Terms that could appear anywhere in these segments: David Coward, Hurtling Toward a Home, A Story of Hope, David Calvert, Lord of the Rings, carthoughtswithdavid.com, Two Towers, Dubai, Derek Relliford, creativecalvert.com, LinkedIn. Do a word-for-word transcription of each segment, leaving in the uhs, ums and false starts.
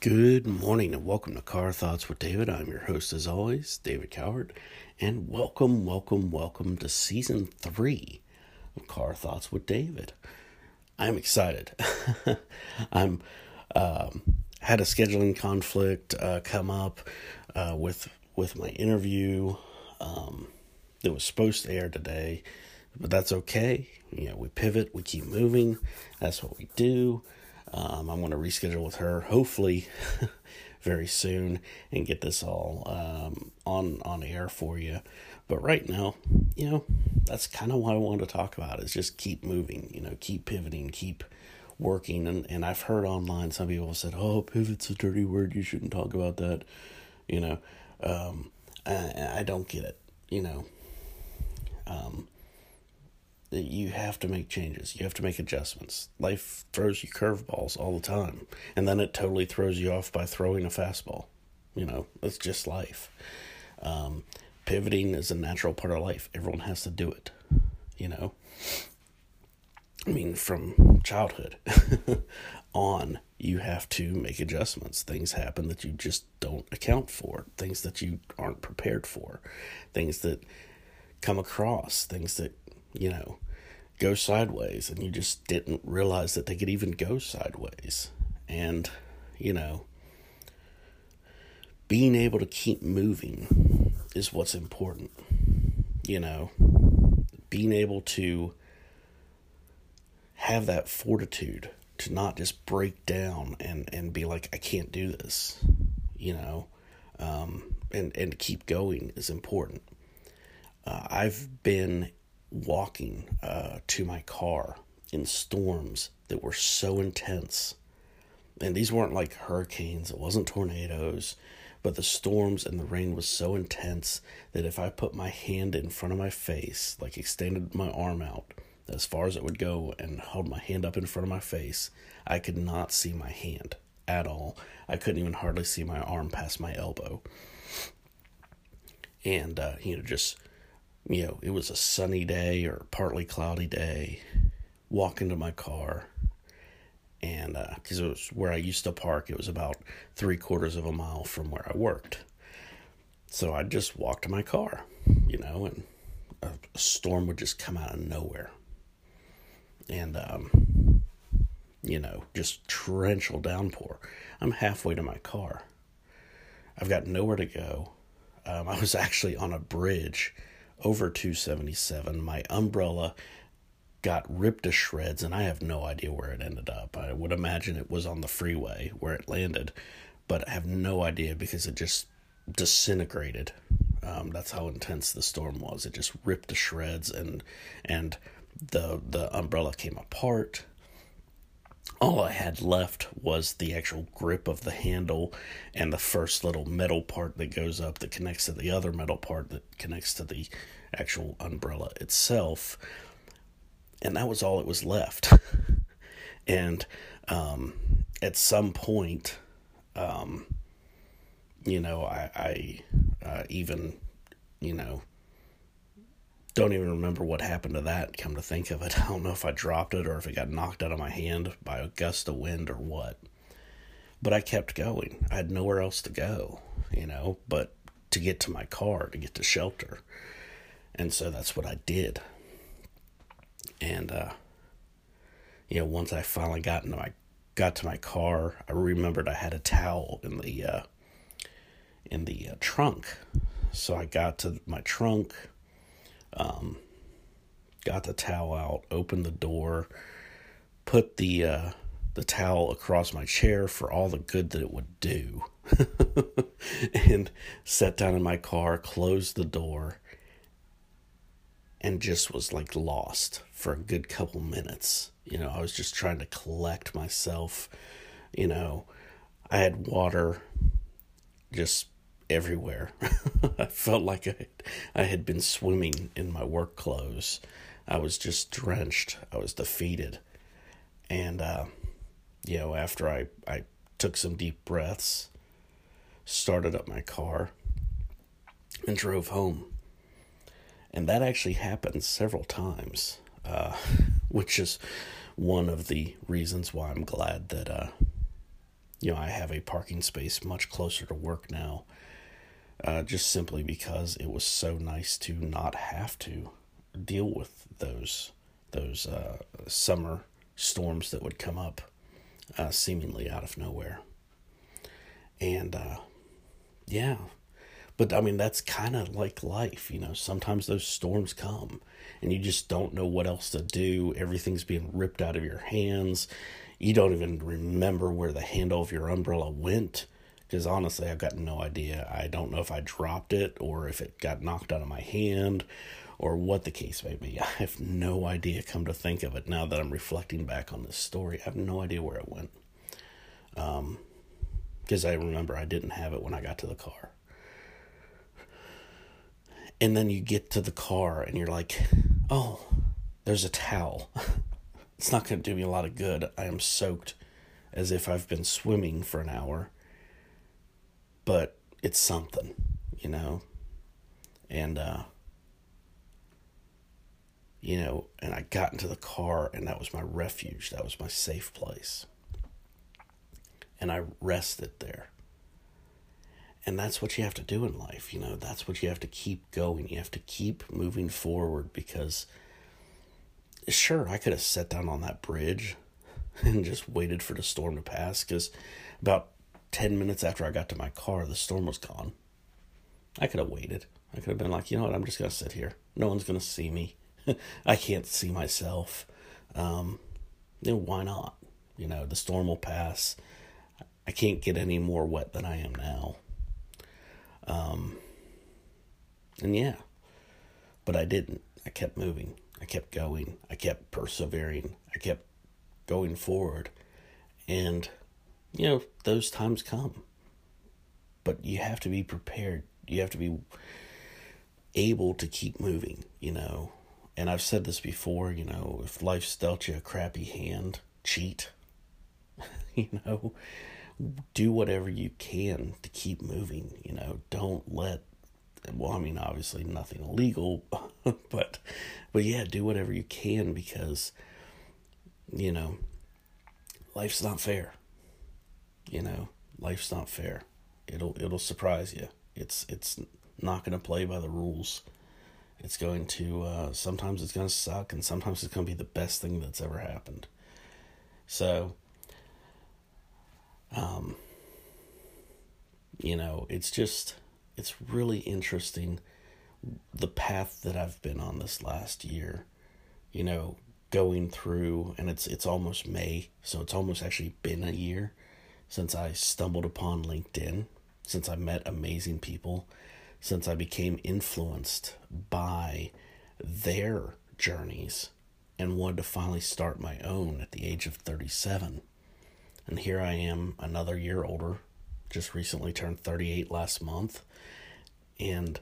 Good morning and welcome to Car Thoughts with David. I'm your host as always, David Coward, and welcome, welcome, welcome to Season three of Car Thoughts with David. I'm excited. I'm um, had a scheduling conflict uh, come up uh, with with my interview um, that was supposed to air today, but that's okay. You know, we pivot, we keep moving. That's what we do. Um, I'm going to reschedule with her, hopefully, very soon, and get this all um, on on air for you. But right now, you know, that's kind of what I wanted to talk about, is just keep moving, you know, keep pivoting, keep working. And, and I've heard online some people have said, oh, pivot's a dirty word, you shouldn't talk about that, you know. Um, I, I don't get it, you know. Um You have to make changes. You have to make adjustments. Life throws you curveballs all the time. And then it totally throws you off by throwing a fastball. You know, it's just life. Um, pivoting is a natural part of life. Everyone has to do it. You know, I mean, from childhood on, you have to make adjustments. Things happen that you just don't account for. Things that you aren't prepared for. Things that come across. Things that, you know, go sideways, and you just didn't realize that they could even go sideways. And, you know, being able to keep moving is what's important. You know, being able to have that fortitude to not just break down and, and be like, I can't do this, you know, um, and, and keep going is important. Uh, I've been walking uh, to my car in storms that were so intense. And these weren't like hurricanes. It wasn't tornadoes. But the storms and the rain was so intense that if I put my hand in front of my face, like extended my arm out as far as it would go and held my hand up in front of my face, I could not see my hand at all. I couldn't even hardly see my arm past my elbow. And, uh, you know, just... You know, it was a sunny day or partly cloudy day, walk into my car, and because uh, it was where I used to park, it was about three quarters of a mile from where I worked. So I just walked to my car, you know, and a, a storm would just come out of nowhere. And, um, you know, just torrential downpour. I'm halfway to my car. I've got nowhere to go. Um, I was actually on a bridge over two seventy-seven. My umbrella got ripped to shreds, and I have no idea where it ended up. I would imagine it was on the freeway where it landed, but I have no idea because it just disintegrated. Um, that's how intense the storm was. It just ripped to shreds, and and the the umbrella came apart. All I had left was the actual grip of the handle and the first little metal part that goes up that connects to the other metal part that connects to the actual umbrella itself. And that was all that was left. And um, at some point, um, you know, I, I uh, even, you know, don't even remember what happened to that, come to think of it. I don't know if I dropped it or if it got knocked out of my hand by a gust of wind or what. But I kept going. I had nowhere else to go, you know, but to get to my car, to get to shelter. And so that's what I did. And, uh, you know, once I finally got into my, got to my car, I remembered I had a towel in the, uh, in the uh, trunk. So I got to my trunk, Um, got the towel out, opened the door, put the, uh, the towel across my chair for all the good that it would do, and sat down in my car, closed the door, and just was like lost for a good couple minutes. You know, I was just trying to collect myself. You know, I had water just everywhere. I felt like I had, I had been swimming in my work clothes. I was just drenched. I was defeated. And, uh, you know, after I, I took some deep breaths, started up my car, and drove home. And that actually happened several times, uh, which is one of the reasons why I'm glad that, uh, you know, I have a parking space much closer to work now, uh, just simply because it was so nice to not have to deal with those those uh, summer storms that would come up uh, seemingly out of nowhere. And uh, yeah, but I mean, that's kind of like life, you know, sometimes those storms come and you just don't know what else to do. Everything's being ripped out of your hands. You don't even remember where the handle of your umbrella went, because honestly, I've got no idea. I don't know if I dropped it or if it got knocked out of my hand or what the case may be. I have no idea, come to think of it, now that I'm reflecting back on this story. I have no idea where it went. Um, because I remember I didn't have it when I got to the car. And then you get to the car and you're like, oh, there's a towel. It's not going to do me a lot of good. I am soaked as if I've been swimming for an hour. But it's something, you know. And, uh, you know, and I got into the car and that was my refuge. That was my safe place. And I rested there. And that's what you have to do in life, you know. That's what you have to keep going. You have to keep moving forward, because sure, I could have sat down on that bridge and just waited for the storm to pass, because about ten minutes after I got to my car, the storm was gone. I could have waited. I could have been like, you know what, I'm just going to sit here. No one's going to see me. I can't see myself. Um, you know, why not? You know, the storm will pass. I can't get any more wet than I am now. Um, and yeah, but I didn't. I kept moving. I kept going. I kept persevering. I kept going forward. And, you know, those times come, but you have to be prepared. You have to be able to keep moving, you know, and I've said this before, you know, if life's dealt you a crappy hand, cheat, you know. Do whatever you can to keep moving, you know. Don't let, well, I mean, obviously nothing illegal, but, but yeah, do whatever you can, because, you know, life's not fair, you know, life's not fair. It'll, it'll surprise you. It's, it's not going to play by the rules. It's going to, uh, sometimes it's going to suck, and sometimes it's going to be the best thing that's ever happened. So, Um, you know, it's just, it's really interesting the path that I've been on this last year, you know, going through, and it's, it's almost May, so it's almost actually been a year since I stumbled upon LinkedIn, since I met amazing people, since I became influenced by their journeys and wanted to finally start my own at the age of thirty-seven. And here I am, another year older, just recently turned thirty-eight last month, and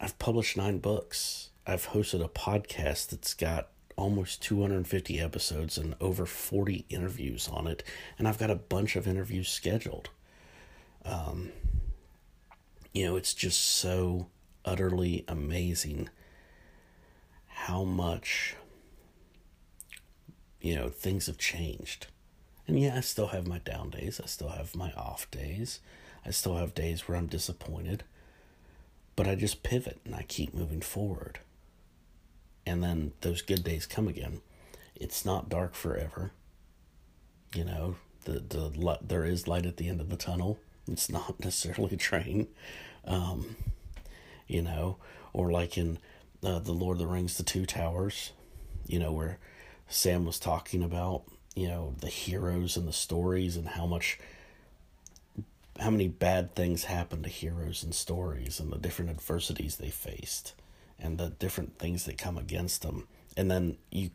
I've published nine books. I've hosted a podcast that's got almost two hundred fifty episodes and over forty interviews on it, and I've got a bunch of interviews scheduled. Um, you know, it's just so utterly amazing how much, you know, things have changed. And yeah, I still have my down days. I still have my off days. I still have days where I'm disappointed. But I just pivot and I keep moving forward. And then those good days come again. It's not dark forever. You know, the the there is light at the end of the tunnel. It's not necessarily a train. Um, you know, or like in uh, the Lord of the Rings, the Two Towers, you know, where Sam was talking about, you know, the heroes and the stories and how much, how many bad things happen to heroes and stories and the different adversities they faced and the different things that come against them. And then you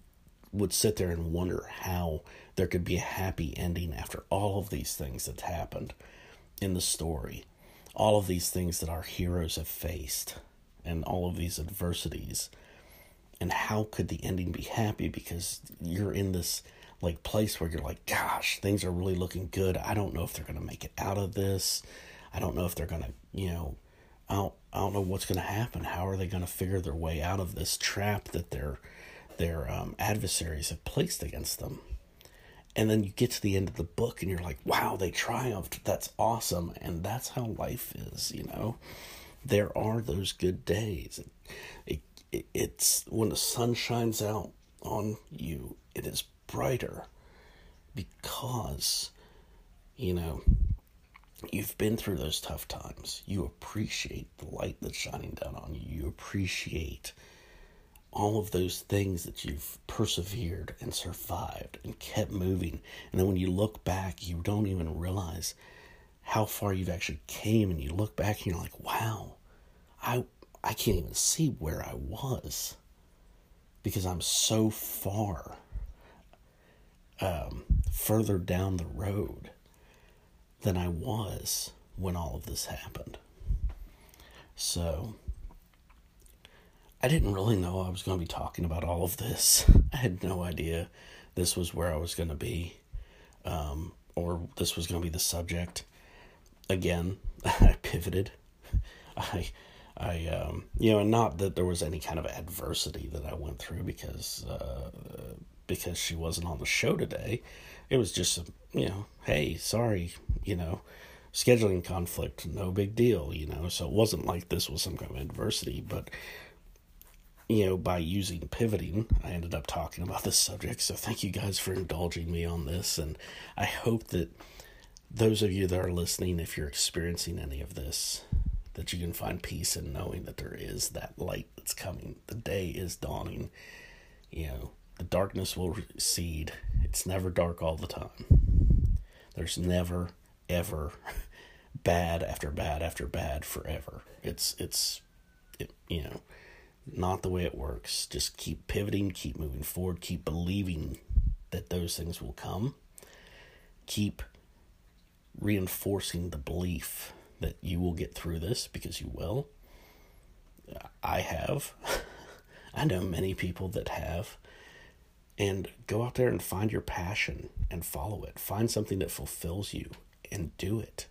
would sit there and wonder how there could be a happy ending after all of these things that happened in the story, all of these things that our heroes have faced and all of these adversities. And how could the ending be happy? Because you're in this like place where you're like, gosh, things are really looking good. I don't know if they're going to make it out of this. I don't know if they're going to, you know, I don't, I don't know what's going to happen. How are they going to figure their way out of this trap that their, their um, adversaries have placed against them? And then you get to the end of the book and you're like, wow, they triumphed. That's awesome. And that's how life is, you know. There are those good days. It, it, it's when the sun shines out on you, it is brighter because, you know, you've been through those tough times. You appreciate the light that's shining down on you. You appreciate all of those things that you've persevered and survived and kept moving. And then when you look back, you don't even realize how far you've actually came. And you look back and you're like, wow, I I can't even see where I was because I'm so far um, further down the road than I was when all of this happened. So I didn't really know I was going to be talking about all of this. I had no idea this was where I was going to be, um, or this was going to be the subject. Again, I pivoted. I, I, um, you know, and not that there was any kind of adversity that I went through because, uh, because she wasn't on the show today. It was just, you know, hey, sorry, you know, scheduling conflict, no big deal, you know. So it wasn't like this was some kind of adversity, but you know, by using pivoting, I ended up talking about this subject. So thank you guys for indulging me on this. And I hope that those of you that are listening, if you're experiencing any of this, that you can find peace in knowing that there is that light that's coming. The day is dawning. You know, the darkness will recede. It's never dark all the time. There's never, ever bad after bad after bad forever. It's, it's, it, you know, not the way it works. Just keep pivoting, keep moving forward, keep believing that those things will come. Keep reinforcing the belief that you will get through this because you will. I have. I know many people that have. And go out there and find your passion and follow it. Find something that fulfills you and do it.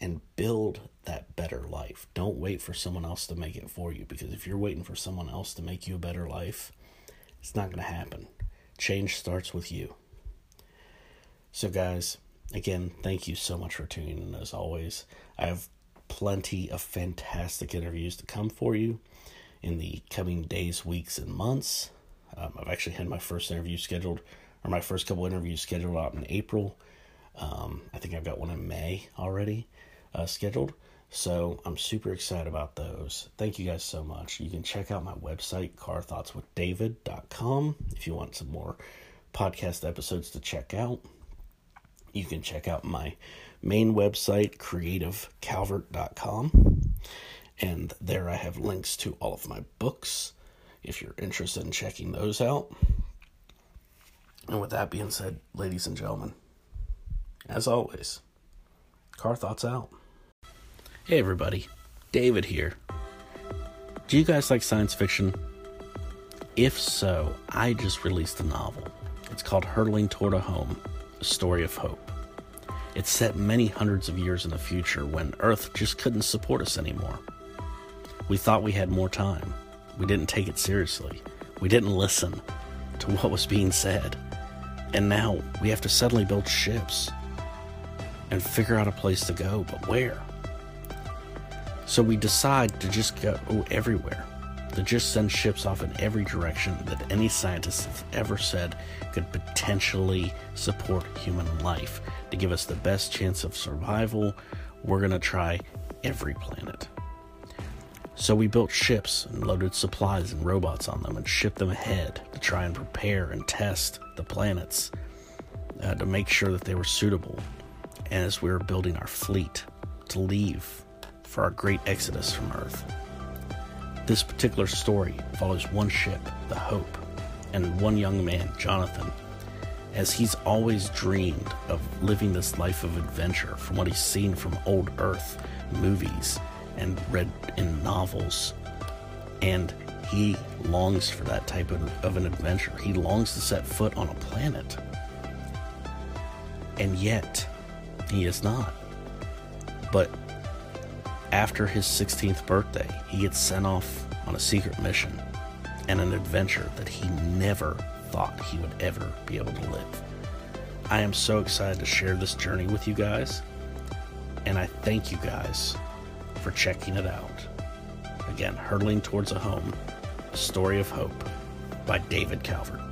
And build that better life. Don't wait for someone else to make it for you. Because if you're waiting for someone else to make you a better life, it's not going to happen. Change starts with you. So guys, again, thank you so much for tuning in as always. I have plenty of fantastic interviews to come for you in the coming days, weeks, and months. Um, I've actually had my first interview scheduled, or my first couple interviews scheduled out in April. Um, I think I've got one in May already. Uh, scheduled. So I'm super excited about those. Thank you guys so much. You can check out my website, car thoughts with david dot com, if you want some more podcast episodes to check out. You can check out my main website, creative calvert dot com. And there I have links to all of my books if you're interested in checking those out. And with that being said, ladies and gentlemen, as always, Car Thoughts out. Hey everybody, David here. Do you guys like science fiction? If so, I just released a novel. It's called Hurtling Toward a Home, A Story of Hope. It's set many hundreds of years in the future when Earth just couldn't support us anymore. We thought we had more time. We didn't take it seriously. We didn't listen to what was being said. And now we have to suddenly build ships and figure out a place to go, but where? So we decide to just go everywhere, to just send ships off in every direction that any scientist has ever said could potentially support human life. To give us the best chance of survival, we're gonna try every planet. So we built ships and loaded supplies and robots on them and shipped them ahead to try and prepare and test the planets uh, to make sure that they were suitable. And as we were building our fleet to leave for our great exodus from Earth. This particular story follows one ship, the Hope, and one young man, Jonathan, as he's always dreamed of living this life of adventure from what he's seen from old Earth movies and read in novels. And he longs for that type of, of an adventure. He longs to set foot on a planet. And yet, he is not. But after his sixteenth birthday, he gets sent off on a secret mission and an adventure that he never thought he would ever be able to live. I am so excited to share this journey with you guys, and I thank you guys for checking it out. Again, Hurtling Towards a Home, A Story of Hope by David Calvert.